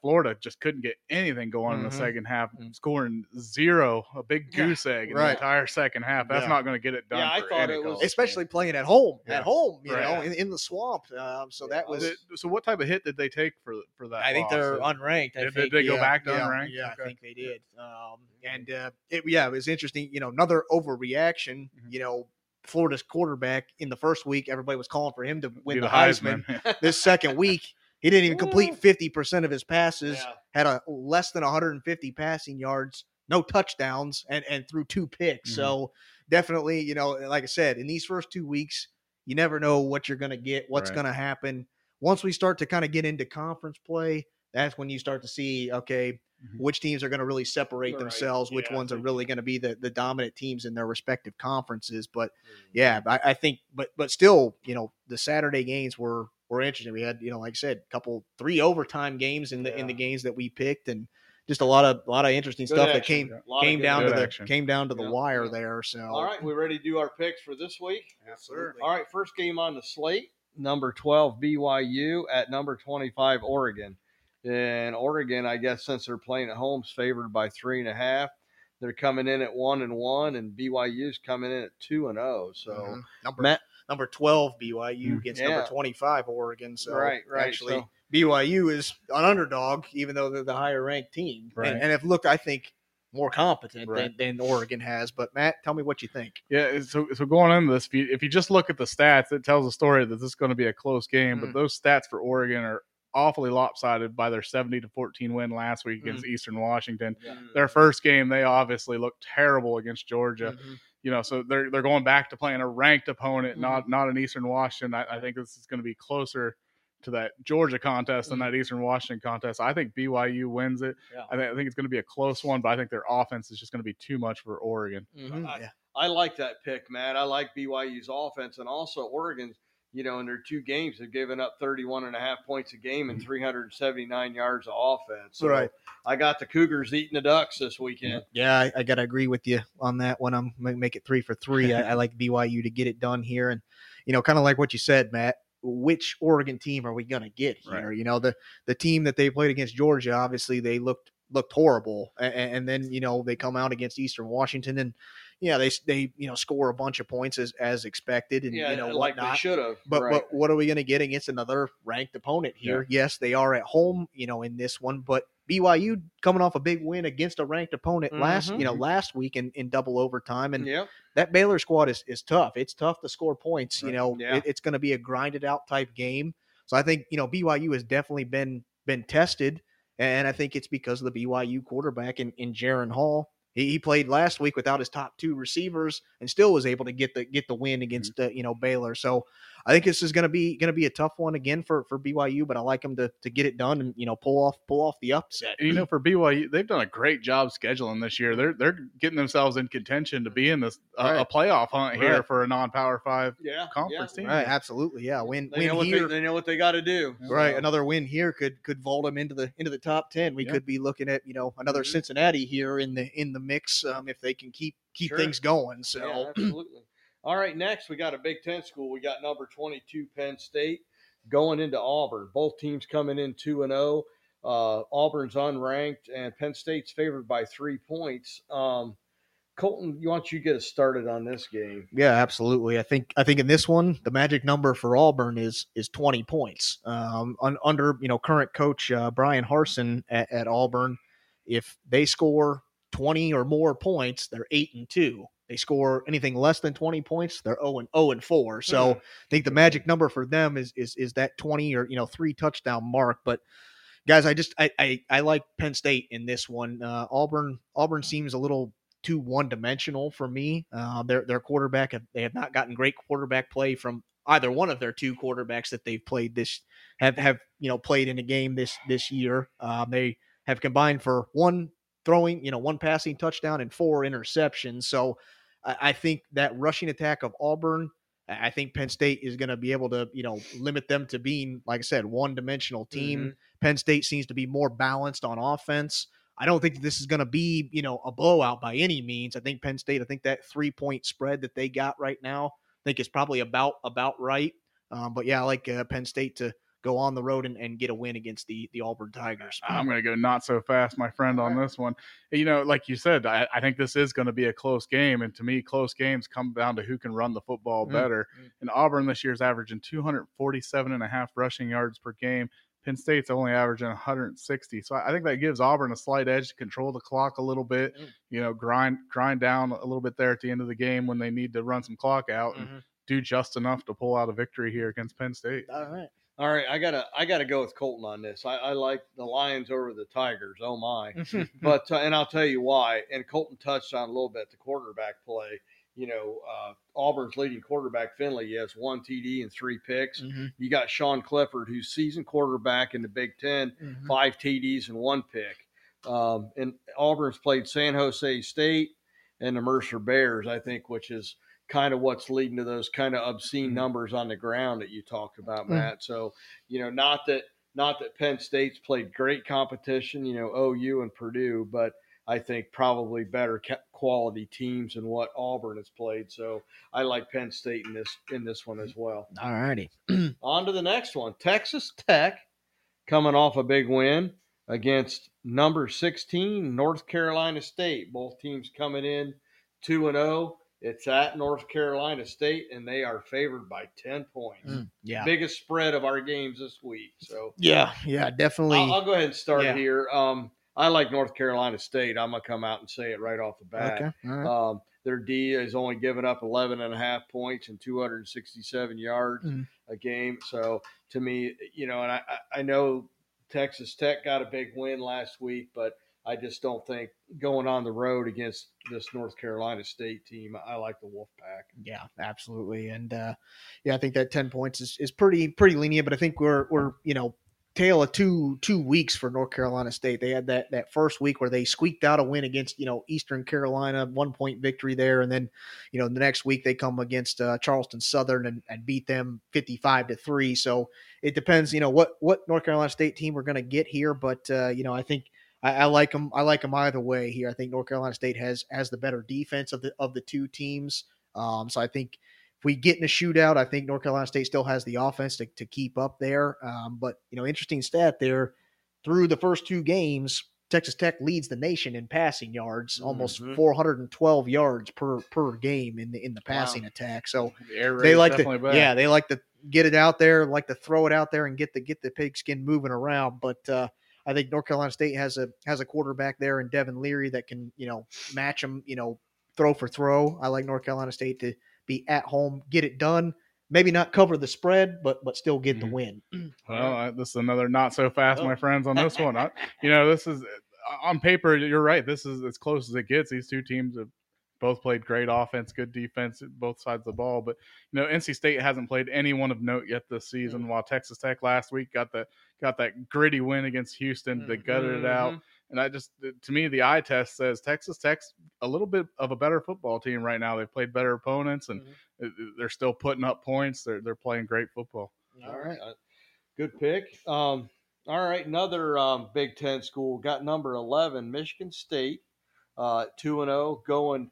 Florida just couldn't get anything going in the second half, scoring 0, a big goose egg in the entire second half. That's not going to get it done. Yeah, I thought it was, especially playing at home. Yeah. At home, in the swamp. So that was. So what type of hit did they take for that? I think they're unranked. Did they go back to unranked? Yeah, okay. I think they did. It was interesting. Another overreaction. Florida's quarterback in the first week, everybody was calling for him to win the Heisman. This second week, he didn't even complete 50% of his passes, had a less than 150 passing yards, no touchdowns, and threw 2 picks. So definitely, like I said, in these first 2 weeks, you never know what you're going to get, what's going to happen. Once we start to kind of get into conference play, that's when you start to see, okay, which teams are going to really separate themselves, which ones are really going to be the dominant teams in their respective conferences. But I think, but still, the Saturday games were interesting. We had, like I said, 3 overtime games in the games that we picked, and just a lot of interesting stuff that came down to the wire there. So, all right, we ready to do our picks for this week? Absolutely. All right. First game on the slate, number 12, BYU at number 25, Oregon. And Oregon, I guess, since they're playing at home, is favored by 3.5. They're coming in at 1-1, and BYU's coming in at 2-0. So number 12 BYU against number 25 Oregon. So actually, BYU is an underdog, even though they're the higher ranked team. Right. And if look, I think more competent than Oregon has. But Matt, tell me what you think. Yeah, so going into this, if you just look at the stats, it tells a story that this is going to be a close game. But those stats for Oregon are awfully lopsided by their 70-14 win last week against Eastern Washington. Yeah. Their first game, they obviously looked terrible against Georgia. So they're going back to playing a ranked opponent, not an Eastern Washington. I think this is going to be closer to that Georgia contest than that Eastern Washington contest. I think BYU wins it. Yeah. I think it's going to be a close one, but I think their offense is just going to be too much for Oregon. I like that pick, Matt. I like BYU's offense, and also Oregon's. In their 2 games, they've given up 31.5 points a game and 379 yards of offense. So I got the Cougars eating the Ducks this weekend. Yeah, I got to agree with you on that one. I'm going to make it 3 for 3. I like BYU to get it done here. And, kind of like what you said, Matt, which Oregon team are we going to get here? Right. The team that they played against Georgia, obviously they looked horrible. And then, they come out against Eastern Washington and, they score a bunch of points as expected and like they should have. But but what are we going to get against another ranked opponent here? Yeah. Yes, they are at home, in this one, but BYU coming off a big win against a ranked opponent last week in double overtime, and that Baylor squad is tough. It's tough to score points, It's going to be a grinded out type game. So I think, BYU has definitely been tested, and I think it's because of the BYU quarterback in Jaron Hall. He played last week without his top 2 receivers and still was able to get the win against Baylor. So I think this is going to be a tough one again for BYU, but I like them to get it done and pull off the upset. And, for BYU, they've done a great job scheduling this year. They're getting themselves in contention to be in this a playoff hunt here for a non-Power 5 conference team. Right, absolutely. Yeah, win here. They know what they got to do. Right, another win here could vault them into the top 10. We could be looking at another Cincinnati here in the mix if they can keep things going. So absolutely. All right, next we got a Big Ten school. We got number 22 Penn State going into Auburn. Both teams coming in 2-0. Auburn's unranked, and Penn State's favored by 3 points. Colton, why don't you get us started on this game? Yeah, absolutely. I think in this one, the magic number for Auburn is 20 points. Under current coach Brian Harsin at Auburn, if they score 20 or more points, they're 8-2. They score anything less than 20 points, they're 0-4. So I think the magic number for them is that 20 or 3 touchdown mark. But guys, I like Penn State in this one. Auburn seems a little too one-dimensional for me. Their quarterback, they have not gotten great quarterback play from either one of their two quarterbacks that they've played played in a game this year. They have combined for one throwing, one passing touchdown and 4 interceptions. So I think that rushing attack of Auburn, I think Penn State is going to be able to, limit them to being, like I said, one-dimensional team. Mm-hmm. Penn State seems to be more balanced on offense. I don't think this is going to be, a blowout by any means. I think Penn State, that 3-point spread that they got right now, I think is probably about right. But yeah, I like Penn State to go on the road and get a win against the Auburn Tigers. I'm going to go not so fast, my friend, on this one. Like you said, I think this is going to be a close game. And to me, close games come down to who can run the football better. Mm-hmm. And Auburn this year is averaging 247.5 rushing yards per game. Penn State's only averaging 160. So I think that gives Auburn a slight edge to control the clock a little bit, grind down a little bit there at the end of the game when they need to run some clock out and do just enough to pull out a victory here against Penn State. All right. I gotta go with Colton on this. I like the Lions over the Tigers. Oh my. But, and I'll tell you why. And Colton touched on a little bit, the quarterback play. Auburn's leading quarterback, Finley, he has 1 TD and 3 picks. Mm-hmm. You got Sean Clifford, who's season quarterback in the Big Ten, 5 TDs and 1 pick. And Auburn's played San Jose State and the Mercer Bears, I think, which is kind of what's leading to those kind of obscene numbers on the ground that you talked about, Matt. So, not that Penn State's played great competition, OU and Purdue, but I think probably better quality teams than what Auburn has played. So I like Penn State in this one as well. All righty. On to the next one. Texas Tech coming off a big win against number 16, North Carolina State. Both teams coming in 2-0. It's at North Carolina State, and they are favored by 10 points. Biggest spread of our games this week. So yeah, definitely. I'll go ahead and start here. I like North Carolina State. I'm going to come out and say it right off the bat. Okay. Right. Their D is only giving up 11.5 points and 267 yards a game. So, to me, and I know Texas Tech got a big win last week, but I just don't think going on the road against this North Carolina State team, I like the Wolfpack. Yeah, absolutely. And, I think that 10 points is pretty lenient, but I think we're tale of two weeks for North Carolina State. They had that first week where they squeaked out a win against Eastern Carolina, 1-point victory there, and then the next week they come against Charleston Southern and beat them 55-3. So it depends what North Carolina State team we're going to get here, but I think I like them. I like them either way here. I think North Carolina State has the better defense of the two teams. So I think if we get in a shootout, I think North Carolina State still has the offense to keep up there. But, interesting stat there. Through the first 2 games, Texas Tech leads the nation in passing yards, almost 412 yards per game in the passing attack. So they like to get it out there, like to throw it out there and get the pigskin moving around. But I think North Carolina State has a quarterback there in Devin Leary that can, match them, throw for throw. I like North Carolina State to be at home, get it done, maybe not cover the spread, but still get the win. Well, this is another not so fast, my friends, on this one. This is on paper, you're right. This is as close as it gets. These two teams have both played great offense, good defense, both sides of the ball. But, NC State hasn't played anyone of note yet this season, while Texas Tech last week got that gritty win against Houston. They gutted it out. And to me, the eye test says Texas Tech's a little bit of a better football team right now. They've played better opponents, and they're still putting up points. They're playing great football. All right. Good pick. All right, another Big Ten school. Got number 11, Michigan State, 2-0, going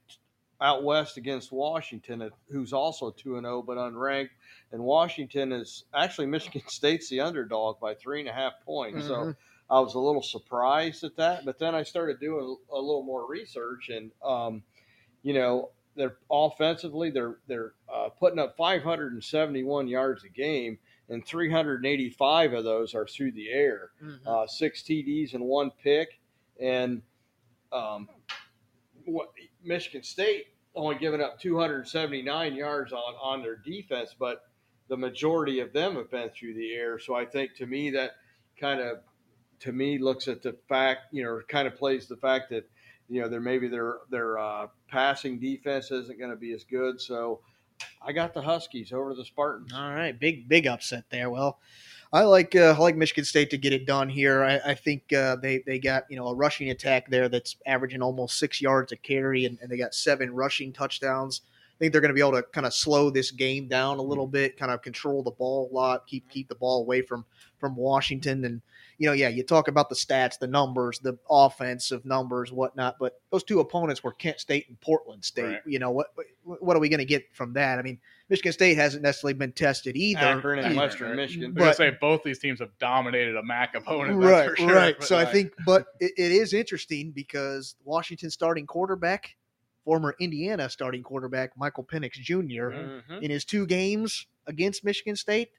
out west against Washington, who's also 2-0 but unranked. And Washington is actually Michigan State's the underdog by 3.5 points. Mm-hmm. So I was a little surprised at that. But then I started doing a little more research, and you know, they're offensively they're putting up 571 yards a game, and 385 of those are through the air. Mm-hmm. 6 TDs and 1 pick, and Michigan State only giving up 279 yards on their defense, but the majority of them have been through the air. So I think to me that kind of looks at the fact, you know, kind of plays the fact that, you know, their passing defense isn't going to be as good. So I got the Huskies over the Spartans. All right, big upset there. Well, I like Michigan State to get it done here. I think they got, you know, a rushing attack there that's averaging almost 6 yards a carry, and they got 7 rushing touchdowns. I think they're going to be able to kind of slow this game down a little bit, kind of control the ball a lot, keep the ball away from Washington. And, you know, yeah, you talk about the stats, the numbers, the offensive numbers, whatnot, but those two opponents were Kent State and Portland State. Right. You know, what are we going to get from that? I mean, Michigan State hasn't necessarily been tested either. Akron and Western Michigan. But I say both these teams have dominated a MAC opponent. Right, for sure. Right. But so I think, but it is interesting because Washington's starting quarterback, former Indiana starting quarterback Michael Penix Jr., mm-hmm. in his 2 games against Michigan State,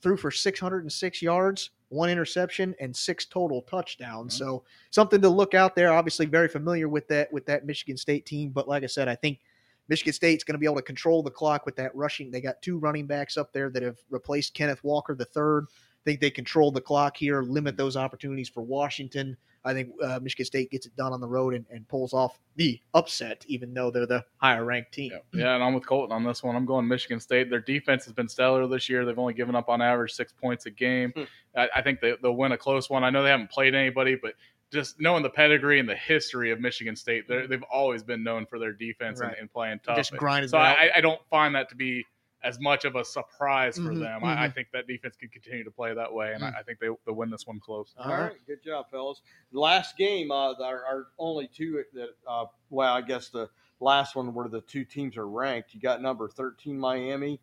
threw for 606 yards, 1 interception, and 6 total touchdowns. Mm-hmm. So something to look out there. Obviously, very familiar with that Michigan State team. But like I said, I think Michigan State's going to be able to control the clock with that rushing. They got 2 running backs up there that have replaced Kenneth Walker the third. I think they control the clock here, limit those opportunities for Washington. I think Michigan State gets it done on the road and pulls off the upset, even though they're the higher-ranked team. Yeah, and I'm with Colton on this one. I'm going Michigan State. Their defense has been stellar this year. They've only given up on average 6 points a game. I think they'll win a close one. I know they haven't played anybody, but just knowing the pedigree and the history of Michigan State, they've always been known for their defense, right, and playing tough. Just grinding. So I don't find that to be as much of a surprise for them. Mm-hmm. I think that defense can continue to play that way, and I think they'll win this one close. All right. Good job, fellas. The last game, our only two that, well, I guess the last one where the two teams are ranked. You got number 13 Miami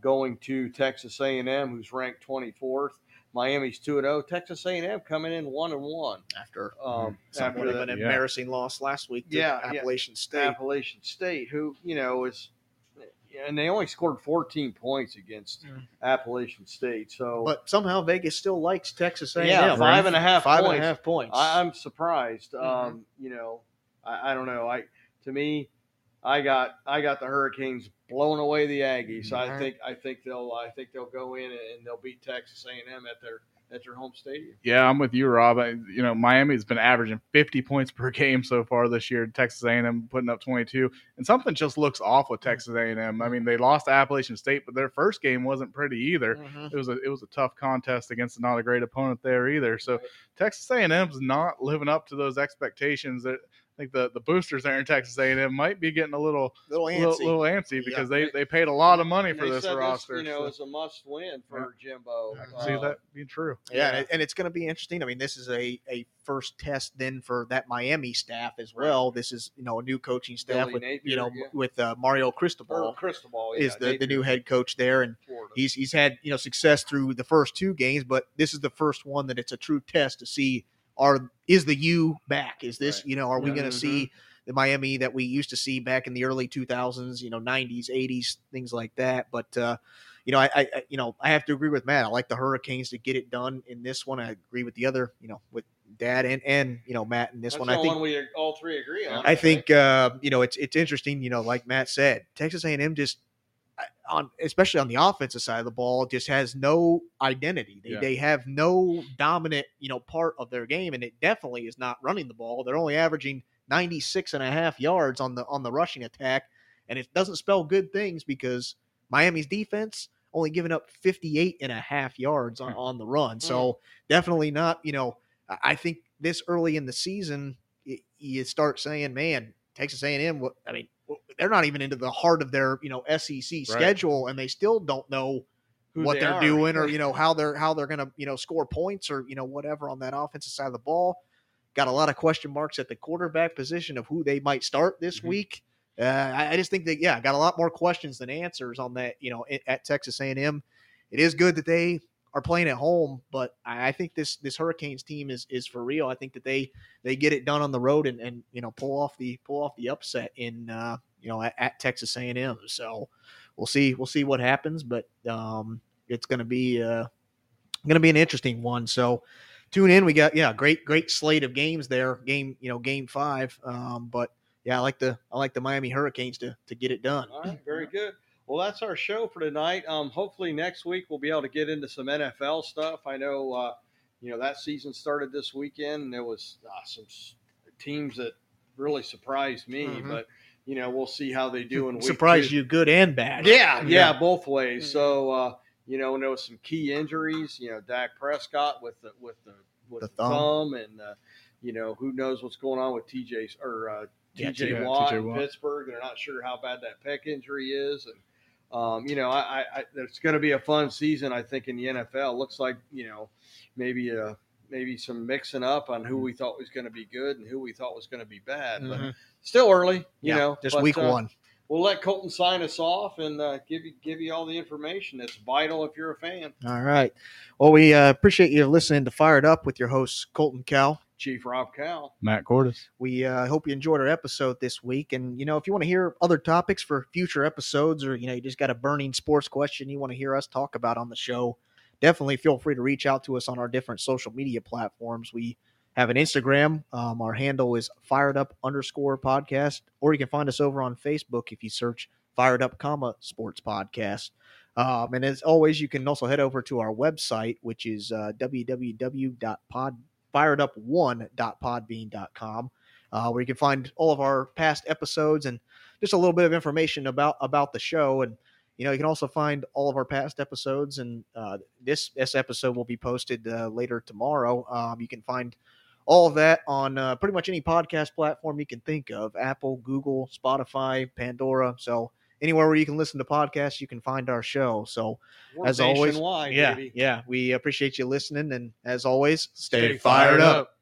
going to Texas A&M, who's ranked 24th. Miami's 2-0. Texas A&M coming in 1-1 after an embarrassing loss last week to Appalachian State. Appalachian State, who, you know, is. And they only scored 14 points against Appalachian State. So, but somehow Vegas still likes Texas A&M. Yeah, 5.5 points. I'm surprised. Mm-hmm. You know, I don't know. I got the Hurricanes blowing away the Aggies. So I think they'll go in and they'll beat Texas A&M at their home stadium. Yeah, I'm with you, Rob. You know, Miami's been averaging 50 points per game so far this year. Texas A&M putting up 22. And something just looks off with Texas A&M. I mean, they lost to Appalachian State, but their first game wasn't pretty either. Mm-hmm. It was a tough contest against not a great opponent there either. So Texas A&M's not living up to those expectations. That I think the boosters there in Texas A&M might be getting a little antsy because they paid a lot of money for this roster. This, you know, so it's a must-win for Jimbo. I see that being true. Yeah, and it's going to be interesting. I mean, this is a first test then for that Miami staff as well. This is, you know, a new coaching staff with Mario Cristobal. Is the new head coach there, and Florida. He's had, you know, success through the first 2 games, but this is the first one that it's a true test to see. Is the U back? Is this, you know, are we going to see the Miami that we used to see back in the early 2000s, you know, 90s, 80s, things like that. But, you know, I have to agree with Matt. I like the Hurricanes to get it done in this one. I agree with the other, you know, with Dad and you know, Matt in this one. I think one we all three agree on. I think, you know, it's interesting, you know, like Matt said, Texas A&M just, especially on the offensive side of the ball, just has no identity. They have no dominant, you know, part of their game, and it definitely is not running the ball. They're only averaging 96.5 yards on the rushing attack, and it doesn't spell good things because Miami's defense only giving up 58.5 yards on the run. So definitely not, you know, I think this early in the season, you start saying, man, Texas A&M, I mean, they're not even into the heart of their, you know, SEC schedule, and they still don't know what they're doing or, you know, how they're going to, you know, score points or, you know, whatever on that offensive side of the ball. Got a lot of question marks at the quarterback position of who they might start this week. I just think that, yeah, I got a lot more questions than answers on that, you know, at Texas A&M. It is good that they are playing at home, but I think this Hurricanes team is for real. I think that they get it done on the road and you know, pull off the upset in, you know, at Texas A&M. So we'll see what happens, but it's going to be an interesting one. So tune in. We got, yeah, great slate of games there. Game 5. But yeah, I like the Miami Hurricanes to get it done. All right, very good. Well, that's our show for tonight. Hopefully next week we'll be able to get into some NFL stuff. I know, you know, that season started this weekend, and there was some teams that really surprised me. Mm-hmm. But you know, we'll see how they do in week. Surprise you, good and bad. Yeah, both ways. Mm-hmm. So you know, and there was some key injuries. You know, Dak Prescott with the thumb, and you know, who knows what's going on with TJ or Watt in Pittsburgh. They're not sure how bad that pec injury is, and you know, I it's going to be a fun season, I think, in the NFL. Looks like, you know, maybe some mixing up on who we thought was going to be good and who we thought was going to be bad. Mm-hmm. But still early, you know. Just week one. We'll let Colton sign us off and give you all the information that's vital if you're a fan. All right. Well, we appreciate you listening to Fired Up with your hosts, Colton Cowell. Chief Rob Cowell. Matt Cordes. We hope you enjoyed our episode this week. And, you know, if you want to hear other topics for future episodes, or, you know, you just got a burning sports question you want to hear us talk about on the show, definitely feel free to reach out to us on our different social media platforms. We have an Instagram. Our handle is firedup_podcast, or you can find us over on Facebook if you search firedup, sports podcast. And as always, you can also head over to our website, which is firedup1.podbean.com, where you can find all of our past episodes and just a little bit of information about the show. And, you know, you can also find all of our past episodes, and this episode will be posted later tomorrow. You can find all of that on pretty much any podcast platform you can think of: Apple, Google, Spotify, Pandora. So anywhere where you can listen to podcasts, you can find our show. So we're as always, yeah, baby. We appreciate you listening. And as always, stay fired up.